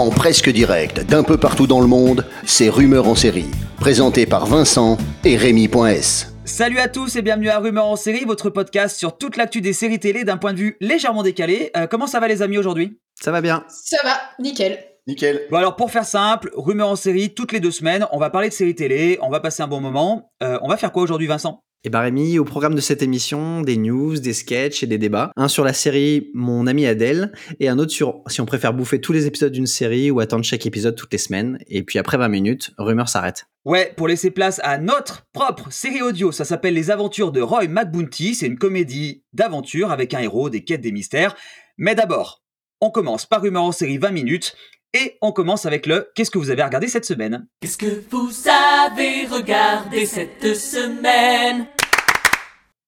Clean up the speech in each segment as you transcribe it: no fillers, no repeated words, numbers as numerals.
En presque direct, d'un peu partout dans le monde, c'est Rumeurs en Série, présenté par Vincent et Rémi.s. Salut à tous et bienvenue à Rumeurs en Série, votre podcast sur toute l'actu des séries télé d'un point de vue légèrement décalé. Comment ça va les amis aujourd'hui ? Ça va bien. Ça va, nickel. Nickel. Bon alors pour faire simple, Rumeurs en Série, toutes les 2 semaines, on va parler de séries télé, on va passer un bon moment. On va faire quoi aujourd'hui Vincent ? Eh ben Rémi, au programme de cette émission, des news, des sketchs et des débats. Un sur la série Mon ami Adèle et un autre sur si on préfère bouffer tous les épisodes d'une série ou attendre chaque épisode toutes les semaines. Et puis après 20 minutes, Rumeur s'arrête. Ouais, pour laisser place à notre propre série audio, ça s'appelle Les Aventures de Roy McBounty. C'est une comédie d'aventure avec un héros, des quêtes, des mystères. Mais d'abord, on commence par Rumeur en série 20 minutes et on commence avec le « Qu'est-ce que vous avez regardé cette semaine ?» Qu'est-ce que vous avez regardé cette semaine ?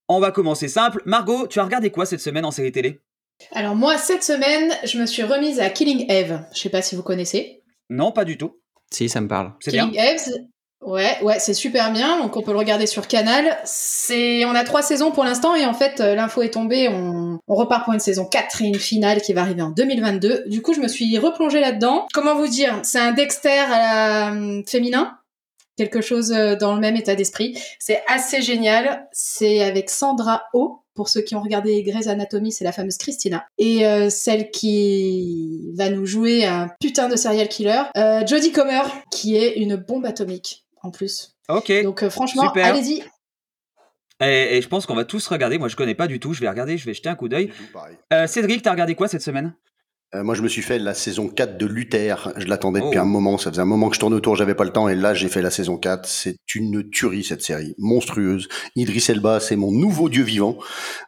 On va commencer simple. Margot, tu as regardé quoi cette semaine en série télé ? Alors moi, cette semaine, je me suis remise à Killing Eve. Je sais pas si vous connaissez. Non, pas du tout. Si, ça me parle. C'est Killing Eve, ouais, c'est super bien. Donc on peut le regarder sur Canal. On a 3 saisons pour l'instant et en fait, l'info est tombée. On repart pour une saison 4 et une finale qui va arriver en 2022. Du coup, je me suis replongée là-dedans. Comment vous dire ? C'est un Dexter à la féminin. Quelque chose dans le même état d'esprit. C'est assez génial. C'est avec Sandra Oh. Pour ceux qui ont regardé Grey's Anatomy, c'est la fameuse Christina. Et celle qui va nous jouer un putain de serial killer. Jodie Comer, qui est une bombe atomique, en plus. Ok. Donc franchement, super. Allez-y. Et je pense qu'on va tous regarder. Moi, je connais pas du tout. Je vais regarder, je vais jeter un coup d'œil. Cédric, t'as regardé quoi cette semaine ? Moi, je me suis fait la saison 4 de Luther. Je l'attendais depuis un moment. Ça faisait un moment que je tourne autour, j'avais pas le temps. Et là, j'ai fait la saison 4. C'est une tuerie, cette série. Monstrueuse. Idris Elba, c'est mon nouveau dieu vivant.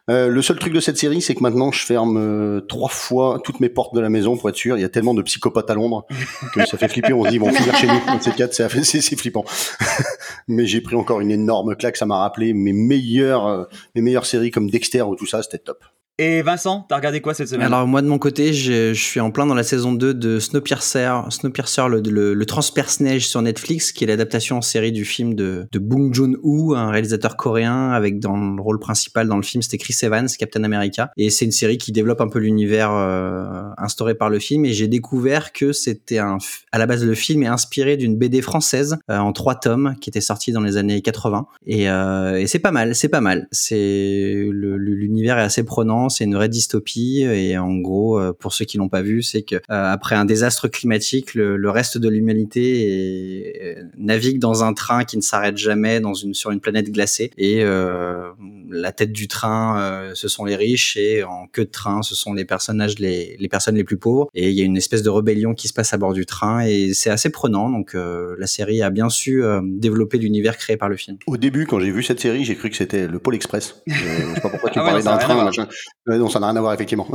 Le seul truc de cette série, c'est que maintenant, je ferme 3 fois toutes mes portes de la maison pour être sûr. Il y a tellement de psychopathes à l'ombre que ça fait flipper. On se dit, bon, finir chez nous. Ces 4, c'est flippant. Mais j'ai pris encore une énorme claque. Ça m'a rappelé mes meilleures séries comme Dexter ou tout ça. C'était top. Et Vincent, t'as regardé quoi cette semaine ? Alors moi de mon côté, je suis en plein dans la saison 2 de Snowpiercer, le transperce-neige sur Netflix, qui est l'adaptation en série du film de Bong Joon-ho, un réalisateur coréen, avec dans le rôle principal dans le film, c'était Chris Evans, Captain America. Et c'est une série qui développe un peu l'univers instauré par le film. Et j'ai découvert que c'était à la base le film est inspiré d'une BD française en 3 tomes qui était sortie dans les années 80. Et c'est pas mal. C'est l'univers est assez prenant. C'est une vraie dystopie et en gros, pour ceux qui l'ont pas vu, c'est que après un désastre climatique, le reste de l'humanité navigue dans un train qui ne s'arrête jamais sur une planète glacée et la tête du train, ce sont les riches et en queue de train, ce sont les personnes les plus pauvres et il y a une espèce de rébellion qui se passe à bord du train et c'est assez prenant. Donc la série a bien su développer l'univers créé par le film. Au début, quand j'ai vu cette série, j'ai cru que c'était le Pôle Express. Je sais pas pourquoi tu parlais d'un train machin. Non, ça n'a rien à voir, effectivement.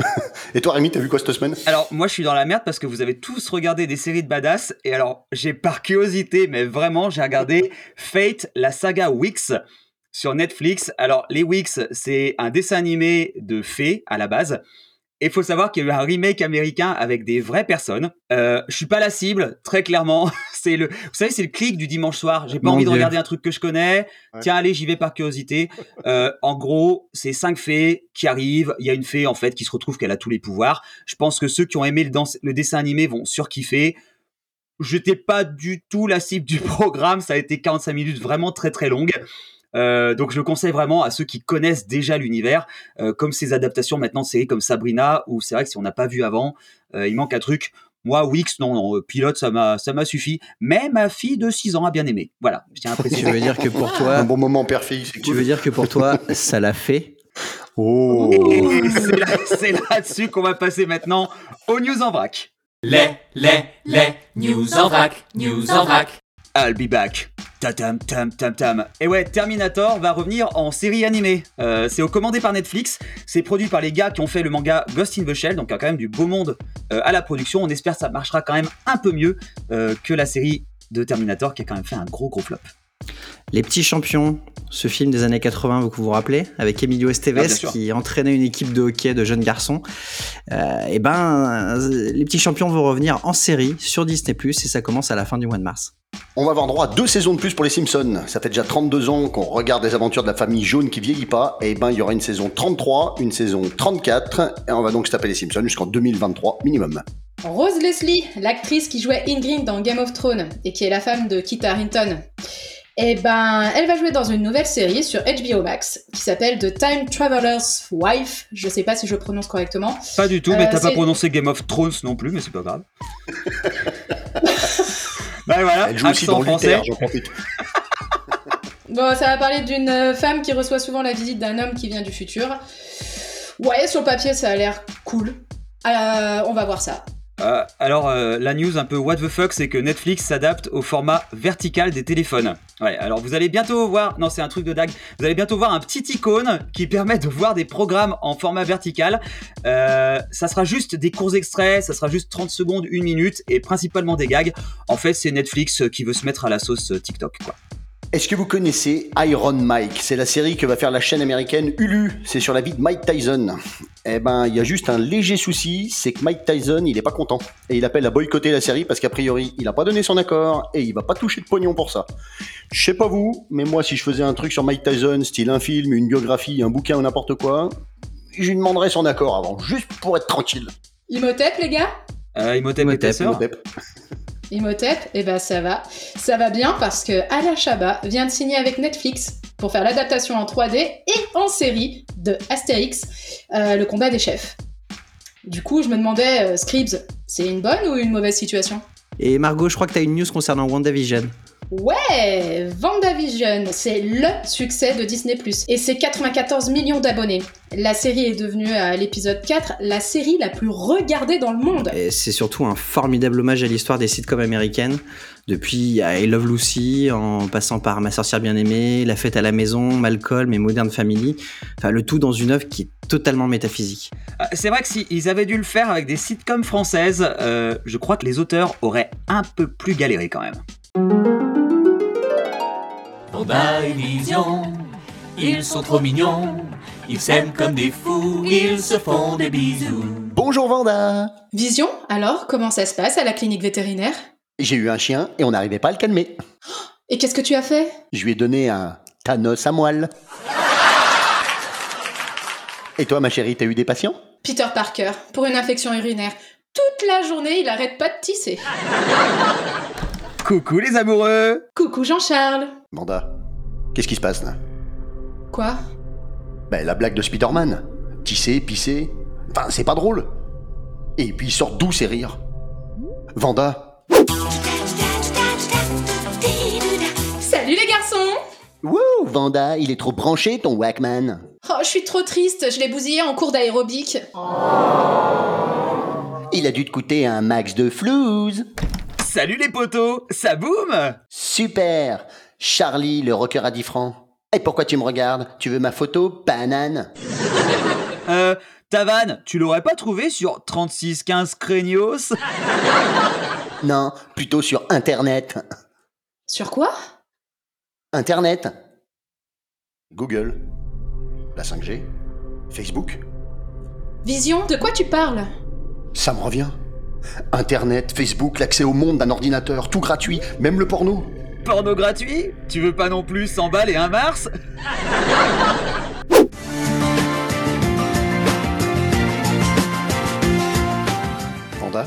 Et toi, Rémi, t'as vu quoi cette semaine ? Alors, moi, je suis dans la merde parce que vous avez tous regardé des séries de badass. Et alors, j'ai par curiosité, mais vraiment, j'ai regardé Fate, la saga Winx sur Netflix. Alors, les Winx, c'est un dessin animé de fées à la base. Et il faut savoir qu'il y a eu un remake américain avec des vraies personnes. Je suis pas la cible, très clairement. Vous savez, c'est le clic du dimanche soir. J'ai pas envie de regarder un truc que je connais. Ouais. Tiens, allez, j'y vais par curiosité. En gros, c'est 5 fées qui arrivent. Il y a une fée, en fait, qui se retrouve qu'elle a tous les pouvoirs. Je pense que ceux qui ont aimé le dessin animé vont surkiffer. J'étais pas du tout la cible du programme. Ça a été 45 minutes vraiment très, très longues. Donc je le conseille vraiment à ceux qui connaissent déjà l'univers, comme ces adaptations maintenant de séries comme Sabrina, où c'est vrai que si on n'a pas vu avant, il manque un truc. Moi, Wix, non, pilote, ça m'a suffi. Mais ma fille de 6 ans a bien aimé. Voilà, je tiens à préciser. Tu veux dire que pour toi... Un bon moment père-fille. Tu veux dire que pour toi, ça l'a fait. Oh. Et c'est là-dessus qu'on va passer maintenant aux news en vrac. Les news en vrac. I'll be back. Tam-tam-tam-tam-tam. Et ouais, Terminator va revenir en série animée. C'est commandé par Netflix. C'est produit par les gars qui ont fait le manga Ghost in the Shell. Donc, il y a quand même du beau monde à la production. On espère que ça marchera quand même un peu mieux que la série de Terminator qui a quand même fait un gros flop. Les Petits Champions, ce film des années 80, vous vous rappelez, avec Emilio Estevez qui entraînait une équipe de hockey de jeunes garçons. Les Petits Champions vont revenir en série sur Disney+, et ça commence à la fin du mois de mars. On va avoir droit à 2 saisons de plus pour les Simpsons. Ça fait déjà 32 ans qu'on regarde les aventures de la famille jaune qui vieillit pas. Et il y aura une saison 33, une saison 34, et on va donc se taper les Simpsons jusqu'en 2023 minimum. Rose Leslie, l'actrice qui jouait Ingrid dans Game of Thrones et qui est la femme de Kit Harington, eh ben, elle va jouer dans une nouvelle série sur HBO Max qui s'appelle The Time Traveler's Wife. Je sais pas si je prononce correctement. Pas du tout, mais t'as pas prononcé Game of Thrones non plus, mais c'est pas grave. Ben voilà, elle joue aussi dans Luther, j'en profite. Bon, ça va parler d'une femme qui reçoit souvent la visite d'un homme qui vient du futur. Ouais, sur le papier, ça a l'air cool. On va voir ça. La news un peu what the fuck, c'est que Netflix s'adapte au format vertical des téléphones. Ouais, alors vous allez bientôt voir... Non, c'est un truc de dague. Vous allez bientôt voir un petit icône qui permet de voir des programmes en format vertical. Ça sera juste des courts extraits, ça sera juste 30 secondes, 1 minute, et principalement des gags. En fait, c'est Netflix qui veut se mettre à la sauce TikTok, quoi. Est-ce que vous connaissez Iron Mike ? C'est la série que va faire la chaîne américaine Hulu. C'est sur la vie de Mike Tyson. Eh ben, il y a juste un léger souci, c'est que Mike Tyson, il est pas content. Et il appelle à boycotter la série parce qu'a priori, il a pas donné son accord et il va pas toucher de pognon pour ça. Je sais pas vous, mais moi, si je faisais un truc sur Mike Tyson, style un film, une biographie, un bouquin ou n'importe quoi, je lui demanderais son accord avant, juste pour être tranquille. Imhotep, les gars ? Imhotep. Imhotep, eh ben ça va bien parce que Alain Chabat vient de signer avec Netflix pour faire l'adaptation en 3D et en série de Astérix, le combat des chefs. Du coup, je me demandais, Scribs, c'est une bonne ou une mauvaise situation ? Et Margot, je crois que t'as une news concernant WandaVision. Ouais, WandaVision, c'est le succès de Disney+, et c'est 94 millions d'abonnés. La série est devenue, à l'épisode 4, la série la plus regardée dans le monde. Et c'est surtout un formidable hommage à l'histoire des sitcoms américaines, depuis I Love Lucy, en passant par Ma sorcière bien-aimée, La fête à la maison, Malcolm et Modern Family, enfin le tout dans une œuvre qui est totalement métaphysique. C'est vrai que s'ils avaient dû le faire avec des sitcoms françaises, je crois que les auteurs auraient un peu plus galéré quand même. WandaVision, ils sont trop mignons, ils s'aiment comme des fous, ils se font des bisous. Bonjour Wanda. Vision, alors, comment ça se passe à la clinique vétérinaire ? J'ai eu un chien et on n'arrivait pas à le calmer. Et qu'est-ce que tu as fait ? Je lui ai donné un Thanos à moelle. Et toi ma chérie, t'as eu des patients ? Peter Parker, pour une infection urinaire. Toute la journée, il arrête pas de tisser. Coucou les amoureux! Coucou Jean-Charles! Wanda, qu'est-ce qui se passe là? Quoi? Ben la blague de Spider-Man. Tisser, pisser. Enfin, c'est pas drôle. Et puis ils sortent d'où ces rires? Wanda! Salut les garçons! Wouh! Wanda, il est trop branché ton Walkman! Oh, je suis trop triste, je l'ai bousillé en cours d'aérobic. Il a dû te coûter un max de flouze! Salut les potos, ça boum! Super! Charlie, le rocker à 10 francs. Et pourquoi tu me regardes? Tu veux ma photo, banane? Ta vanne, tu l'aurais pas trouvée sur 3615 Craignos? Non, plutôt sur Internet. Sur quoi? Internet. Google. La 5G. Facebook. Vision, de quoi tu parles? Ça me revient. Internet, Facebook, l'accès au monde d'un ordinateur, tout gratuit, même le porno. Porno gratuit ? Tu veux pas non plus 100 balles et un Mars ? Wanda ?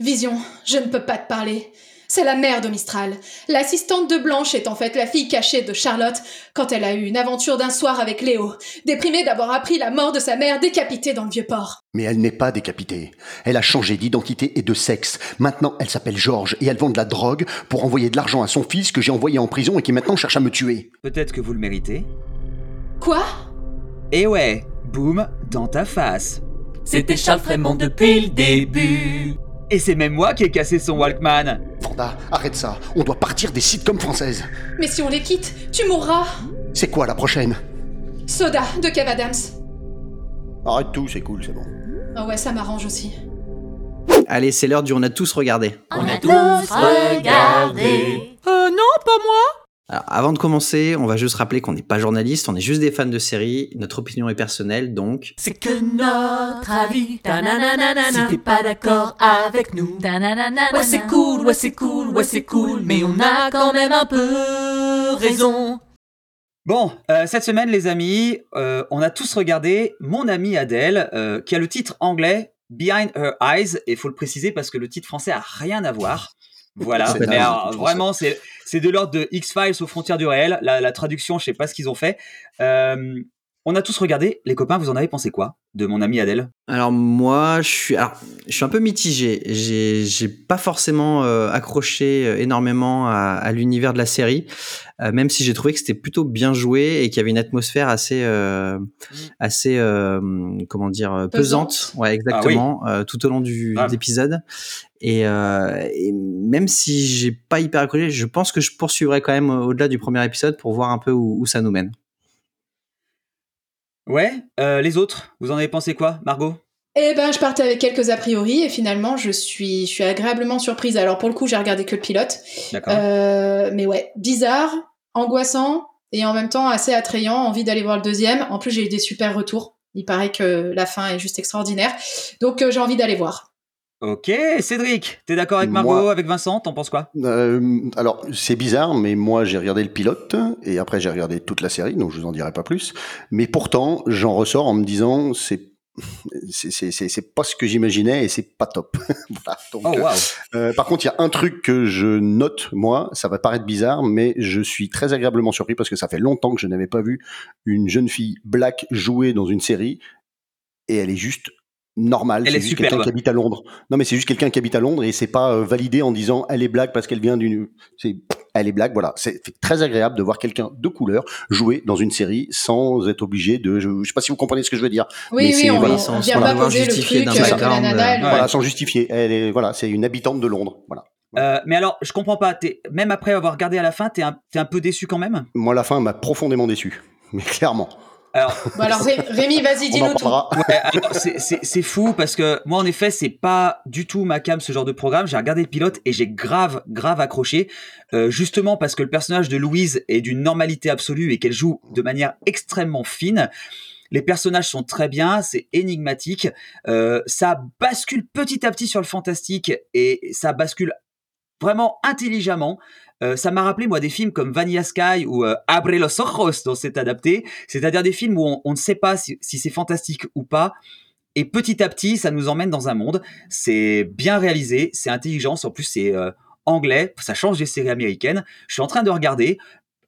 Vision, je ne peux pas te parler. C'est la mère de Mistral. L'assistante de Blanche est en fait la fille cachée de Charlotte quand elle a eu une aventure d'un soir avec Léo, déprimée d'avoir appris la mort de sa mère décapitée dans le Vieux-Port. Mais elle n'est pas décapitée. Elle a changé d'identité et de sexe. Maintenant, elle s'appelle Georges et elle vend de la drogue pour envoyer de l'argent à son fils que j'ai envoyé en prison et qui maintenant cherche à me tuer. Peut-être que vous le méritez. Quoi ? Eh ouais, boum, dans ta face. C'était Charles Frémont depuis le début. Et c'est même moi qui ai cassé son Walkman. Wanda, arrête ça. On doit partir des sitcoms françaises. Mais si on les quitte, tu mourras. C'est quoi la prochaine ? Soda, de Kev Adams. Arrête tout, c'est cool, c'est bon. Ah ouais, ça m'arrange aussi. Allez, c'est l'heure du on a tous regardé. On a tous regardé. Non, pas moi. Alors, avant de commencer, on va juste rappeler qu'on n'est pas journaliste, on est juste des fans de séries, notre opinion est personnelle, donc... C'est que notre avis, si t'es pas d'accord avec nous, ouais c'est cool, ouais c'est cool, ouais c'est cool, mais on a quand même un peu raison. Bon, cette semaine les amis, on a tous regardé Mon ami Adèle, qui a le titre anglais Behind Her Eyes, et il faut le préciser parce que le titre français a rien à voir. Voilà, mais alors, vraiment, c'est de l'ordre de X-Files aux frontières du réel. La traduction, je sais pas ce qu'ils ont fait. On a tous regardé. Les copains, vous en avez pensé quoi de Mon ami Adèle? Alors moi, je suis un peu mitigé. J'ai pas forcément accroché énormément à l'univers de la série, même si j'ai trouvé que c'était plutôt bien joué et qu'il y avait une atmosphère assez comment dire, pesante. Ouais, exactement, ah, oui. Tout au long de l'épisode. Et même si j'ai pas hyper accroché, je pense que je poursuivrai quand même au-delà du premier épisode pour voir un peu où ça nous mène. Ouais, les autres, vous en avez pensé quoi, Margot? Eh ben, je partais avec quelques a priori et finalement, je suis agréablement surprise. Alors pour le coup, j'ai regardé que le pilote. D'accord. Mais ouais, bizarre, angoissant et en même temps assez attrayant, envie d'aller voir le deuxième. En plus, j'ai eu des super retours. Il paraît que la fin est juste extraordinaire. Donc j'ai envie d'aller voir. Ok, Cédric, t'es d'accord avec Margot, avec Vincent, t'en penses quoi? Alors, c'est bizarre, mais moi j'ai regardé le pilote, et après j'ai regardé toute la série, donc je vous en dirai pas plus. Mais pourtant, j'en ressors en me disant, c'est pas ce que j'imaginais, et c'est pas top. Voilà, donc, par contre, il y a un truc que je note, moi, ça va paraître bizarre, mais je suis très agréablement surpris, parce que ça fait longtemps que je n'avais pas vu une jeune fille black jouer dans une série, et elle est juste... normal, elle c'est juste superbe. Quelqu'un qui habite à Londres. Non, mais c'est juste quelqu'un qui habite à Londres et c'est pas validé en disant elle est black parce qu'elle vient d'une. Elle est black, voilà. C'est très agréable de voir quelqu'un de couleur jouer dans une série sans être obligé de. Je sais pas si vous comprenez ce que je veux dire. Oui, mais oui, on ne vient pas poser le truc que la nana, elle... Voilà, sans justifier. Elle est, voilà, c'est une habitante de Londres, voilà. Mais alors, je comprends pas. Même après avoir regardé à la fin, t'es un peu déçu quand même. Moi, la fin m'a profondément déçu, mais clairement. Alors Rémi, vas-y, dis-nous tout. Alors, c'est fou parce que moi en effet c'est pas du tout ma came ce genre de programme. J'ai regardé le pilote et j'ai grave accroché, justement parce que le personnage de Louise est d'une normalité absolue et qu'elle joue de manière extrêmement fine. Les personnages sont très bien, c'est énigmatique, ça bascule petit à petit sur le fantastique et ça bascule vraiment intelligemment. Ça m'a rappelé, moi, des films comme Vanilla Sky ou Abre los ojos, dont c'est adapté. C'est-à-dire des films où on ne sait pas si c'est fantastique ou pas. Et petit à petit, ça nous emmène dans un monde. C'est bien réalisé, c'est intelligent. En plus, c'est anglais. Ça change des séries américaines. Je suis en train de regarder.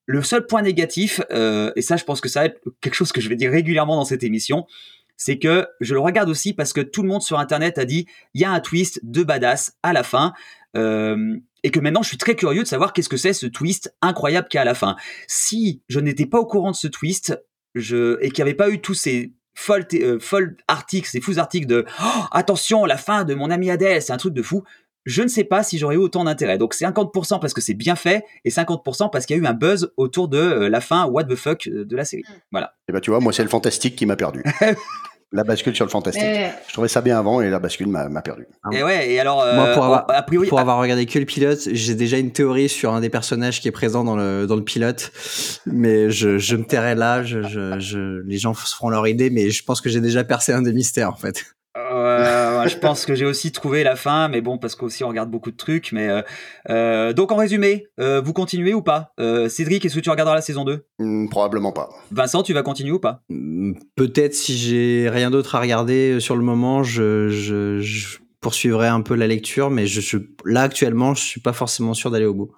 Le seul point négatif, et ça, je pense que ça va être quelque chose que je vais dire régulièrement dans cette émission, c'est que je le regarde aussi parce que tout le monde sur Internet a dit « Il y a un twist de badass à la fin. » Et que maintenant je suis très curieux de savoir qu'est-ce que c'est ce twist incroyable qu'il y a à la fin. Si je n'étais pas au courant de ce twist et qu'il n'y avait pas eu tous ces folles articles, ces fous articles de oh, « attention, la fin de Mon ami Adèle, c'est un truc de fou », je ne sais pas si j'aurais eu autant d'intérêt. Donc 50% parce que c'est bien fait et 50% parce qu'il y a eu un buzz autour de la fin « what the fuck » de la série. Voilà. Et ben tu vois, moi c'est le fantastique qui m'a perdu. La bascule sur le fantastique. Mais... Je trouvais ça bien avant et la bascule m'a perdu. Et ouais, et alors, moi, pour avoir regardé que le pilote, j'ai déjà une théorie sur un des personnages qui est présent dans le pilote. Mais je me tairai là, les gens se feront leur idée, mais je pense que j'ai déjà percé un des mystères, en fait. Je pense que j'ai aussi trouvé la fin, mais bon, parce qu'aussi on regarde beaucoup de trucs. Mais donc en résumé, vous continuez ou pas? Cédric, est-ce que tu regarderas la saison 2? Probablement pas. Vincent, tu vas continuer ou pas? Peut-être, si j'ai rien d'autre à regarder sur le moment, je poursuivrai un peu la lecture, mais là actuellement, je suis pas forcément sûr d'aller au bout.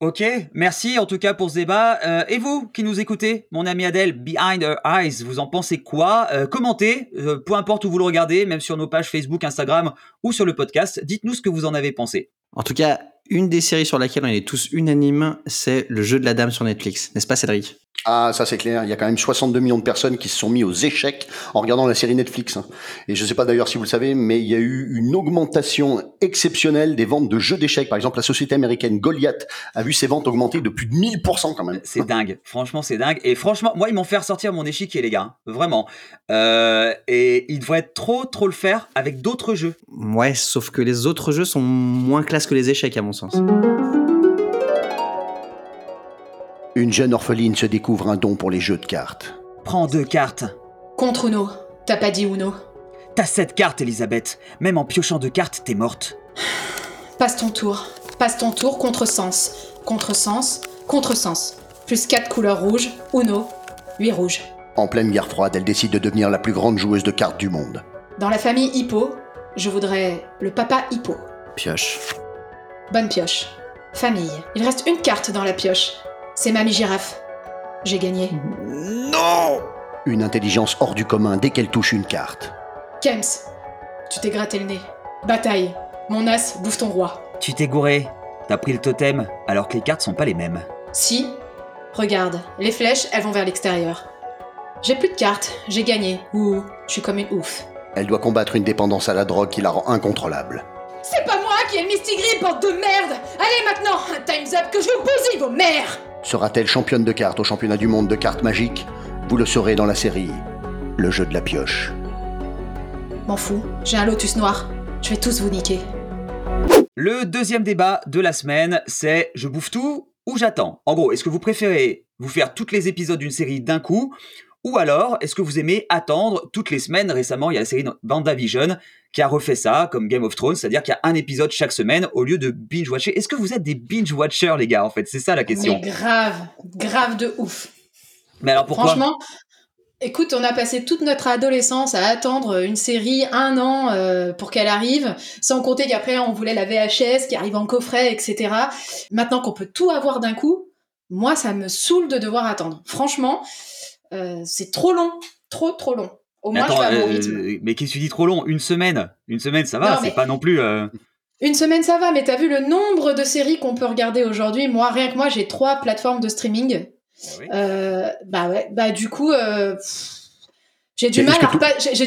Ok, merci en tout cas pour ce débat. Et vous qui nous écoutez, Mon ami Adèle, Behind Her Eyes, vous en pensez quoi? Commentez, peu importe où vous le regardez, même sur nos pages Facebook, Instagram ou sur le podcast, dites-nous ce que vous en avez pensé. En tout cas, une des séries sur laquelle on est tous unanimes, c'est Le Jeu de la Dame sur Netflix, n'est-ce pas Cédric? Ah, ça c'est clair, il y a quand même 62 millions de personnes qui se sont mis aux échecs en regardant la série Netflix. Et je ne sais pas d'ailleurs si vous le savez, mais il y a eu une augmentation exceptionnelle des ventes de jeux d'échecs. Par exemple, la société américaine Goliath a vu ses ventes augmenter de plus de 1000% quand même. C'est dingue, franchement c'est dingue. Et franchement, moi ils m'ont fait ressortir mon échiquier les gars, vraiment. Et ils devraient trop le faire avec d'autres jeux. Ouais, sauf que les autres jeux sont moins classe que les échecs à mon sens. Une jeune orpheline se découvre un don pour les jeux de cartes. Prends 2 cartes. Contre Uno. T'as pas dit Uno. T'as 7 cartes, Elisabeth. Même en piochant 2 cartes, t'es morte. Passe ton tour. Passe ton tour, contresens. Contresens, contresens. Plus 4 couleurs rouges, Uno, 8 rouges. En pleine guerre froide, elle décide de devenir la plus grande joueuse de cartes du monde. Dans la famille Hippo, je voudrais le papa Hippo. Pioche. Bonne pioche. Famille. Il reste une carte dans la pioche. C'est Mamie Girafe. J'ai gagné. Non ! Une intelligence hors du commun dès qu'elle touche une carte. Kems, tu t'es gratté le nez. Bataille. Mon as bouffe ton roi. Tu t'es gouré. T'as pris le totem, alors que les cartes sont pas les mêmes. Si. Regarde, les flèches, elles vont vers l'extérieur. J'ai plus de cartes, j'ai gagné. Ouh, je suis comme une ouf. Elle doit combattre une dépendance à la drogue qui la rend incontrôlable. C'est pas moi qui ai le mistigri, bande de merde! Allez maintenant, un time's up que je vous bousille, vos mères! Sera-t-elle championne de cartes au championnat du monde de cartes magiques? Vous le saurez dans la série Le Jeu de la Pioche. M'en fous, j'ai un lotus noir. Je vais tous vous niquer. Le deuxième débat de la semaine, c'est « Je bouffe tout » ou « J'attends ». En gros, est-ce que vous préférez vous faire tous les épisodes d'une série d'un coup? Ou alors, est-ce que vous aimez attendre toutes les semaines? Récemment, il y a la série WandaVision qui a refait ça, comme Game of Thrones, c'est-à-dire qu'il y a un épisode chaque semaine au lieu de binge-watcher. Est-ce que vous êtes des binge-watchers, les gars, en fait? C'est ça la question. Mais grave de ouf. Mais alors pourquoi? Franchement, écoute, on a passé toute notre adolescence à attendre une série un an pour qu'elle arrive, sans compter qu'après, on voulait la VHS qui arrive en coffret, etc. Maintenant qu'on peut tout avoir d'un coup, moi, ça me saoule de devoir attendre. Franchement... c'est trop long, trop long. Au moins, attends, je vais à mon rythme. Mais qu'est-ce que tu dis trop long? Une semaine, ça va, non, c'est pas non plus... Une semaine, ça va, mais t'as vu le nombre de séries qu'on peut regarder aujourd'hui? Moi, rien que moi, j'ai 3 plateformes de streaming. Ah oui. Du coup, j'ai du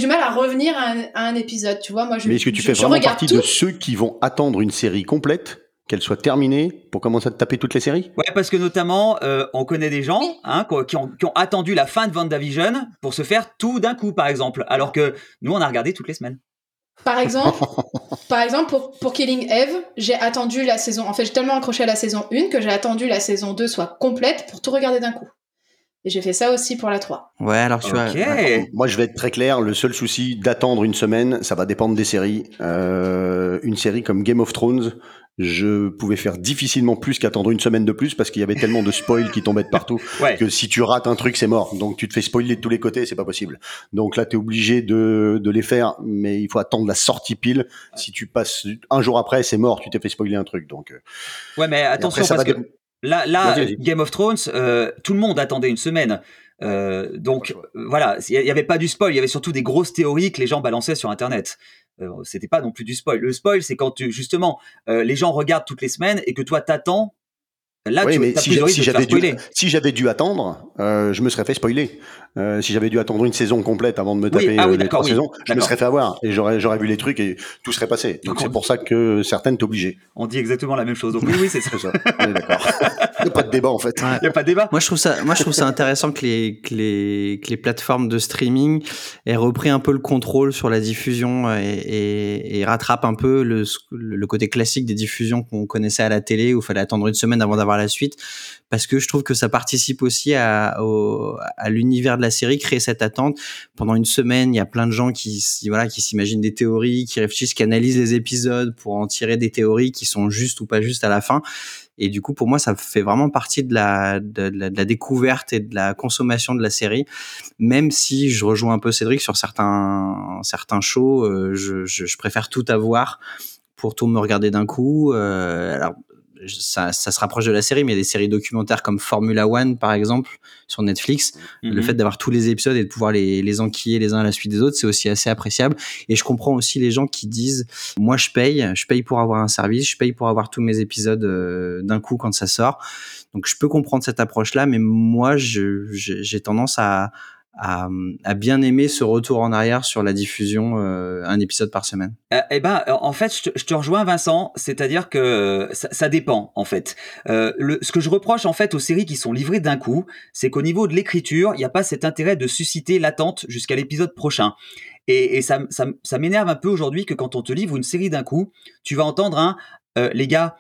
mal à revenir à un épisode, tu vois. Moi, mais est-ce que tu fais vraiment partie de ceux qui vont attendre une série complète, qu'elle soit terminée, pour commencer à te taper toutes les séries? Ouais, parce que notamment, on connaît des gens qui ont attendu la fin de WandaVision pour se faire tout d'un coup, par exemple, alors que nous, on a regardé toutes les semaines. Par exemple, pour Killing Eve, j'ai attendu la saison... En fait, j'ai tellement accroché à la saison 1 que j'ai attendu la saison 2 soit complète pour tout regarder d'un coup. Et j'ai fait ça aussi pour la 3. Ouais, alors tu vois... Moi, je vais être très clair. Le seul souci d'attendre une semaine, ça va dépendre des séries. Une série comme Game of Thrones, je pouvais faire difficilement plus qu'attendre une semaine de plus parce qu'il y avait tellement de spoils qui tombaient de partout que si tu rates un truc, c'est mort. Donc, tu te fais spoiler de tous les côtés, c'est pas possible. Donc là, t'es obligé de les faire, mais il faut attendre la sortie pile. Si tu passes un jour après, c'est mort. Tu t'es fait spoiler un truc. Donc, ouais, mais attention après, parce que... Là, vas-y. Game of Thrones, tout le monde attendait une semaine. Voilà, il n'y avait pas du spoil, il y avait surtout des grosses théories que les gens balançaient sur Internet. C'était pas non plus du spoil. Le spoil, c'est quand justement les gens regardent toutes les semaines et que toi t'attends. Là, oui, mais si j'avais dû attendre, je me serais fait spoiler. Si j'avais dû attendre une saison complète avant de me taper les 3 saisons, je me serais fait avoir et j'aurais vu les trucs et tout serait passé. Donc c'est pour ça que certaines t'obligent. On dit exactement la même chose. Donc oui, c'est ça. On est d'accord. Il n'y a pas de débat en fait. Ouais. Il n'y a pas de débat. Moi je trouve ça intéressant que les plateformes de streaming aient repris un peu le contrôle sur la diffusion et rattrapent un peu le côté classique des diffusions qu'on connaissait à la télé où il fallait attendre une semaine avant d'avoir la suite, parce que je trouve que ça participe aussi à l'univers de la série, créer cette attente pendant une semaine. Il y a plein de gens qui s'imaginent des théories, qui réfléchissent, qui analysent les épisodes pour en tirer des théories qui sont justes ou pas justes à la fin, et du coup pour moi ça fait vraiment partie de la découverte et de la consommation de la série, même si je rejoins un peu Cédric sur certains shows. Je préfère tout avoir pour tout me regarder d'un coup. Alors ça se rapproche de la série, mais il y a des séries documentaires comme Formula One, par exemple, sur Netflix. Mm-hmm. Le fait d'avoir tous les épisodes et de pouvoir les enquiller les uns à la suite des autres, c'est aussi assez appréciable. Et je comprends aussi les gens qui disent « Moi, je paye pour avoir un service, je paye pour avoir tous mes épisodes d'un coup quand ça sort. » Donc, je peux comprendre cette approche-là, mais moi, j'ai tendance à bien aimer ce retour en arrière sur la diffusion, un épisode par semaine. En fait, je te rejoins, Vincent, c'est-à-dire que ça dépend, en fait. Ce que je reproche, en fait, aux séries qui sont livrées d'un coup, c'est qu'au niveau de l'écriture, il n'y a pas cet intérêt de susciter l'attente jusqu'à l'épisode prochain. Et ça m'énerve un peu aujourd'hui que quand on te livre une série d'un coup, tu vas entendre les gars,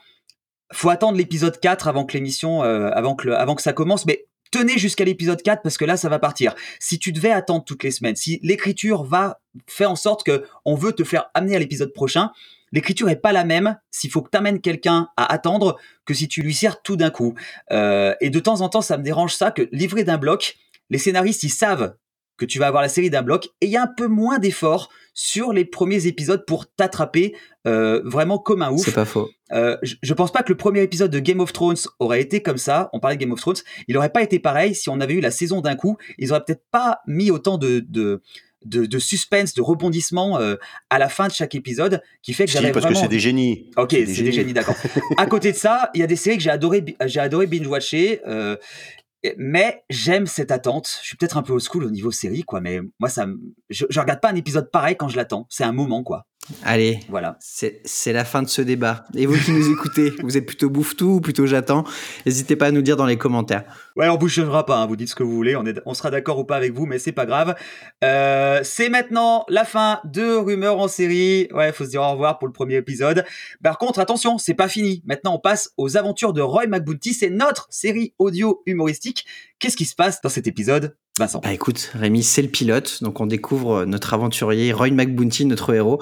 faut attendre l'épisode 4 avant que l'émission, avant que ça commence, mais tenez jusqu'à l'épisode 4 parce que là, ça va partir. Si tu devais attendre toutes les semaines, si l'écriture va faire en sorte que on veut te faire amener à l'épisode prochain, l'écriture est pas la même s'il faut que t'amènes quelqu'un à attendre que si tu lui sers tout d'un coup. Et de temps en temps, ça me dérange ça que livré d'un bloc, les scénaristes, ils savent que tu vas avoir la série d'un bloc, et il y a un peu moins d'efforts sur les premiers épisodes pour t'attraper vraiment comme un ouf. C'est pas faux. Je pense pas que le premier épisode de Game of Thrones aurait été comme ça. On parlait de Game of Thrones, il aurait pas été pareil si on avait eu la saison d'un coup. Ils auraient peut-être pas mis autant de suspense, de rebondissement à la fin de chaque épisode, qui fait que j'avais parce vraiment... que c'est des génies. Ok, c'est des génies, d'accord. À côté de ça, il y a des séries que j'ai adoré binge-watcher, mais j'aime cette attente. Je suis peut-être un peu old school au niveau série, quoi, mais moi, je regarde pas un épisode pareil quand je l'attends. C'est un moment, quoi. Allez, voilà. C'est la fin de ce débat. Et vous qui nous écoutez, vous êtes plutôt bouffe-tout ou plutôt j'attends? N'hésitez pas à nous dire dans les commentaires. Ouais, on ne bougera pas, hein, vous dites ce que vous voulez, on sera d'accord ou pas avec vous, mais c'est pas grave. C'est maintenant la fin de Rumeurs en série. Ouais, faut se dire au revoir pour le premier épisode. Par contre, attention, c'est pas fini. Maintenant, on passe aux aventures de Roy McBounty. C'est notre série audio humoristique. Qu'est-ce qui se passe dans cet épisode, Vincent? Bah écoute, Rémi, c'est le pilote. Donc on découvre notre aventurier, Roy McBounty, notre héros,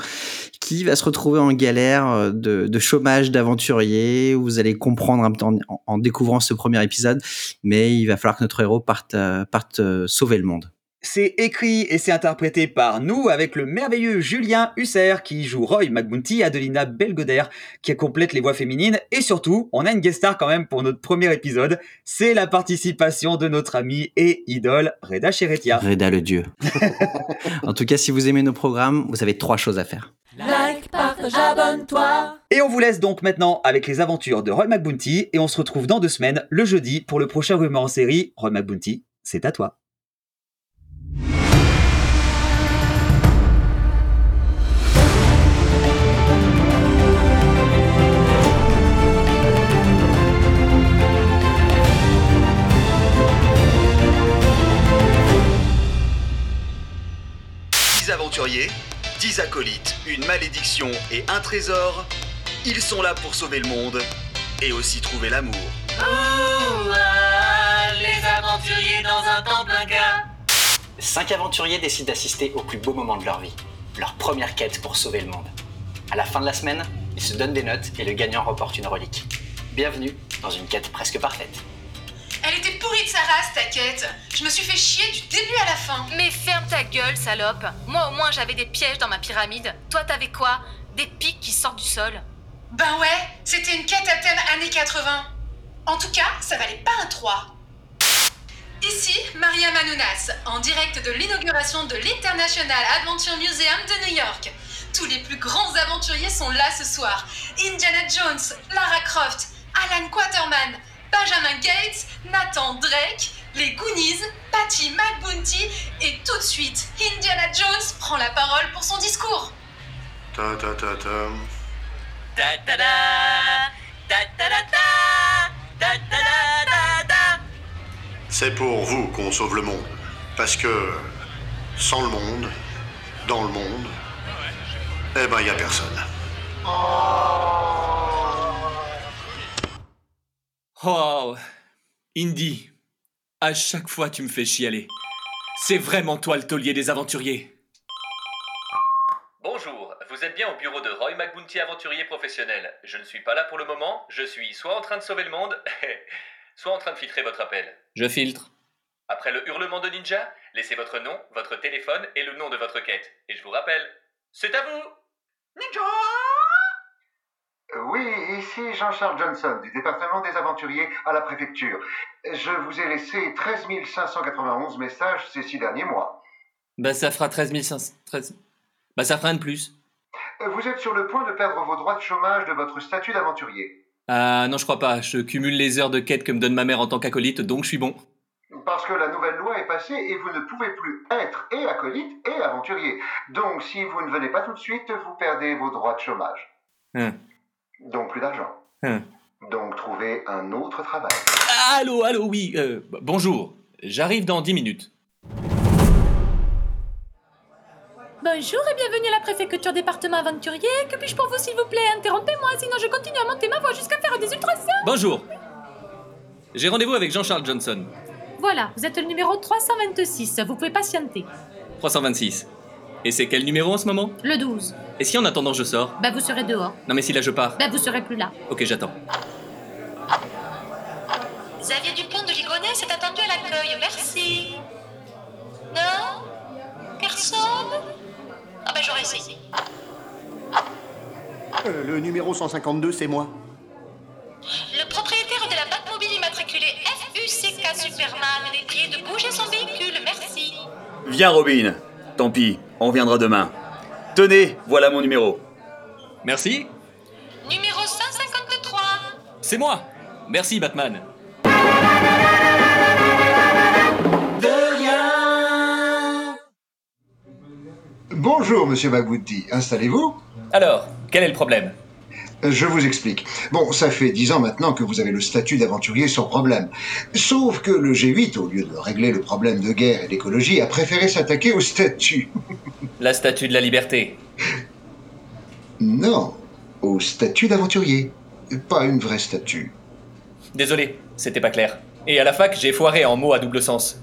qui va se retrouver en galère de chômage d'aventurier. Vous allez comprendre un peu en découvrant ce premier épisode, mais il va falloir que notre héros parte sauver le monde. C'est écrit et c'est interprété par nous avec le merveilleux Julien Husser qui joue Roy McBounty, Adelina Belgoder qui complète les voix féminines, et surtout on a une guest star quand même pour notre premier épisode, c'est la participation de notre amie et idole Reda Cheretia. Reda le dieu. En tout cas, si vous aimez nos programmes, vous avez 3 choses à faire. Like, partage, abonne-toi. Et on vous laisse donc maintenant avec les aventures de Roy McBounty, et on se retrouve dans 2 semaines, le jeudi, pour le prochain Rumeurs en série. Roy McBounty, c'est à toi. Aventuriers, 10 acolytes, une malédiction et un trésor, ils sont là pour sauver le monde et aussi trouver l'amour. Ouh, ah, les aventuriers dans un temple inca. 5 aventuriers décident d'assister au plus beau moment de leur vie, leur première quête pour sauver le monde. À la fin de la semaine, ils se donnent des notes et le gagnant remporte une relique. Bienvenue dans une quête presque parfaite. Elle était pourrie de sa race, ta quête. Je me suis fait chier du début à la fin. Mais ferme ta gueule, salope. Moi, au moins, j'avais des pièges dans ma pyramide. Toi, t'avais quoi? Des pics qui sortent du sol. Ben ouais, c'était une quête à thème années 80. En tout cas, ça valait pas un 3. Ici, Maria Manounas, en direct de l'inauguration de l'International Adventure Museum de New York. Tous les plus grands aventuriers sont là ce soir. Indiana Jones, Lara Croft, Alan Quaterman, Benjamin Gates, Nathan Drake, les Goonies, Patty McBounty, et tout de suite, Indiana Jones prend la parole pour son discours. Ta ta ta ta. Ta ta da. Ta ta da ta. Ta ta da ta. C'est pour vous qu'on sauve le monde. Parce que sans le monde, dans le monde, eh ben y a personne. Oh. Oh, Indy, à chaque fois tu me fais chialer. C'est vraiment toi le taulier des aventuriers. Bonjour, vous êtes bien au bureau de Roy McBounty, aventurier professionnel. Je ne suis pas là pour le moment, je suis soit en train de sauver le monde, soit en train de filtrer votre appel. Je filtre. Après le hurlement de ninja, laissez votre nom, votre téléphone et le nom de votre quête. Et je vous rappelle, c'est à vous. Ninja! Oui, ici Jean-Charles Johnson, du département des aventuriers à la préfecture. Je vous ai laissé 13 591 messages ces 6 derniers mois. Bah ça fera 13 500... Bah ça fera un de plus. Vous êtes sur le point de perdre vos droits de chômage de votre statut d'aventurier. Ah non, je crois pas. Je cumule les heures de quête que me donne ma mère en tant qu'acolyte, donc je suis bon. Parce que la nouvelle loi est passée et vous ne pouvez plus être et acolyte et aventurier. Donc si vous ne venez pas tout de suite, vous perdez vos droits de chômage. Donc plus d'argent. Donc trouver un autre travail. Allô, oui, bonjour. J'arrive dans 10 minutes. Bonjour et bienvenue à la préfecture département aventurier. Que puis-je pour vous, s'il vous plaît? Interrompez-moi, sinon je continue à monter ma voix jusqu'à faire des ultrasons. Bonjour. J'ai rendez-vous avec Jean-Charles Johnson. Voilà, vous êtes le numéro 326, vous pouvez patienter. 326. Et c'est quel numéro en ce moment? Le 12. Et si en attendant je sors? Bah vous serez dehors. Non mais si là je pars? Bah vous serez plus là. Ok, j'attends. Xavier Dupont de Ligonnès est attendu à l'accueil, merci. Non? personne. Ah bah j'aurais essayé. Le numéro 152, c'est moi. Le propriétaire de la Batmobile immatriculée FUCK Superman est prié de bouger son véhicule, merci. Viens Robin, tant pis, on reviendra demain. Tenez, voilà mon numéro. Merci. Numéro 153. C'est moi. Merci Batman. Bonjour, monsieur McBounty. Installez-vous. Alors, quel est le problème ? Je vous explique. Bon, ça fait 10 ans maintenant que vous avez le statut d'aventurier sans problème. Sauf que le G8, au lieu de régler le problème de guerre et d'écologie, a préféré s'attaquer au statut. La statue de la liberté. Non, au statut d'aventurier. Pas une vraie statue. Désolé, c'était pas clair. Et à la fac, j'ai foiré en mots à double sens.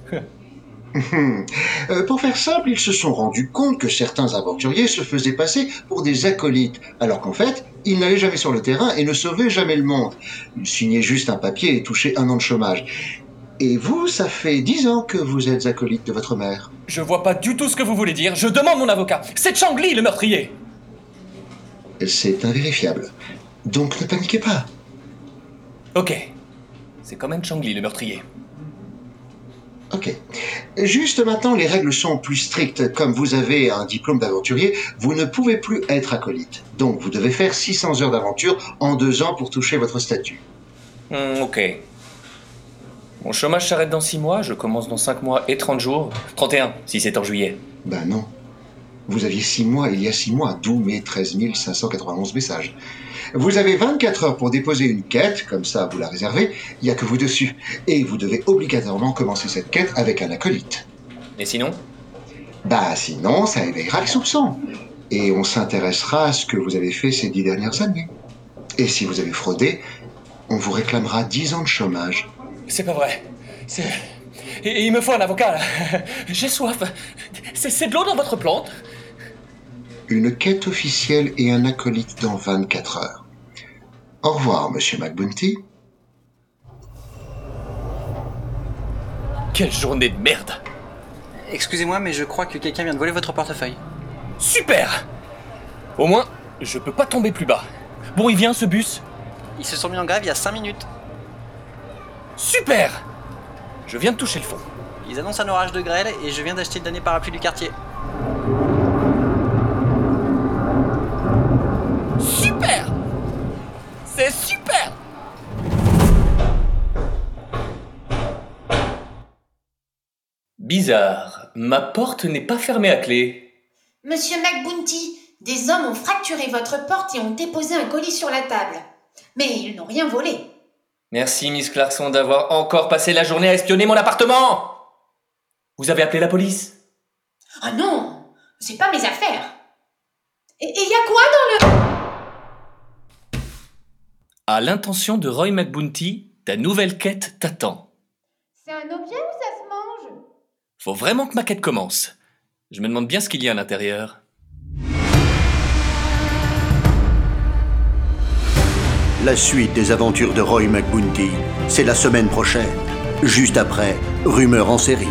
Pour faire simple, ils se sont rendus compte que certains aventuriers se faisaient passer pour des acolytes, alors qu'en fait, ils n'allaient jamais sur le terrain et ne sauvaient jamais le monde. Ils signaient juste un papier et touchaient 1 an de chômage. Et vous, ça fait 10 ans que vous êtes acolyte de votre mère. Je vois pas du tout ce que vous voulez dire, je demande mon avocat. C'est Changli le meurtrier. C'est invérifiable, donc ne paniquez pas. Ok, c'est quand même Changli le meurtrier. Ok. Juste maintenant, les règles sont plus strictes. Comme vous avez un diplôme d'aventurier, vous ne pouvez plus être acolyte. Donc, vous devez faire 600 heures d'aventure en 2 ans pour toucher votre statut. Ok. Mon chômage s'arrête dans 6 mois, je commence dans 5 mois et 30 jours. 31, si c'est en juillet. Ben non. Vous aviez 6 mois il y a 6 mois, d'où mes 13 591 messages. Vous avez 24 heures pour déposer une quête, comme ça vous la réservez, il n'y a que vous dessus. Et vous devez obligatoirement commencer cette quête avec un acolyte. Et sinon ? Bah sinon, ça éveillera les soupçons. Et on s'intéressera à ce que vous avez fait ces 10 dernières années. Et si vous avez fraudé, on vous réclamera 10 ans de chômage. C'est pas vrai. Il me faut un avocat, là. J'ai soif. C'est de l'eau dans votre plante ? Une quête officielle et un acolyte dans 24 heures. Au revoir, monsieur McBounty. Quelle journée de merde! Excusez-moi, mais je crois que quelqu'un vient de voler votre portefeuille. Super! Au moins, je peux pas tomber plus bas. Bon, il vient ce bus? Ils se sont mis en grève il y a 5 minutes. Super! Je viens de toucher le fond. Ils annoncent un orage de grêle et je viens d'acheter le dernier parapluie du quartier. Super! C'est super! Bizarre, ma porte n'est pas fermée à clé. Monsieur McBounty, des hommes ont fracturé votre porte et ont déposé un colis sur la table. Mais ils n'ont rien volé. Merci, Miss Clarkson, d'avoir encore passé la journée à espionner mon appartement! Vous avez appelé la police? Ah non! C'est pas mes affaires! Et y a quoi dans le... À l'intention de Roy McBounty, ta nouvelle quête t'attend. C'est un objet ou ça se mange? Faut vraiment que ma quête commence. Je me demande bien ce qu'il y a à l'intérieur. La suite des aventures de Roy McBounty, c'est la semaine prochaine, juste après Rumeurs en série.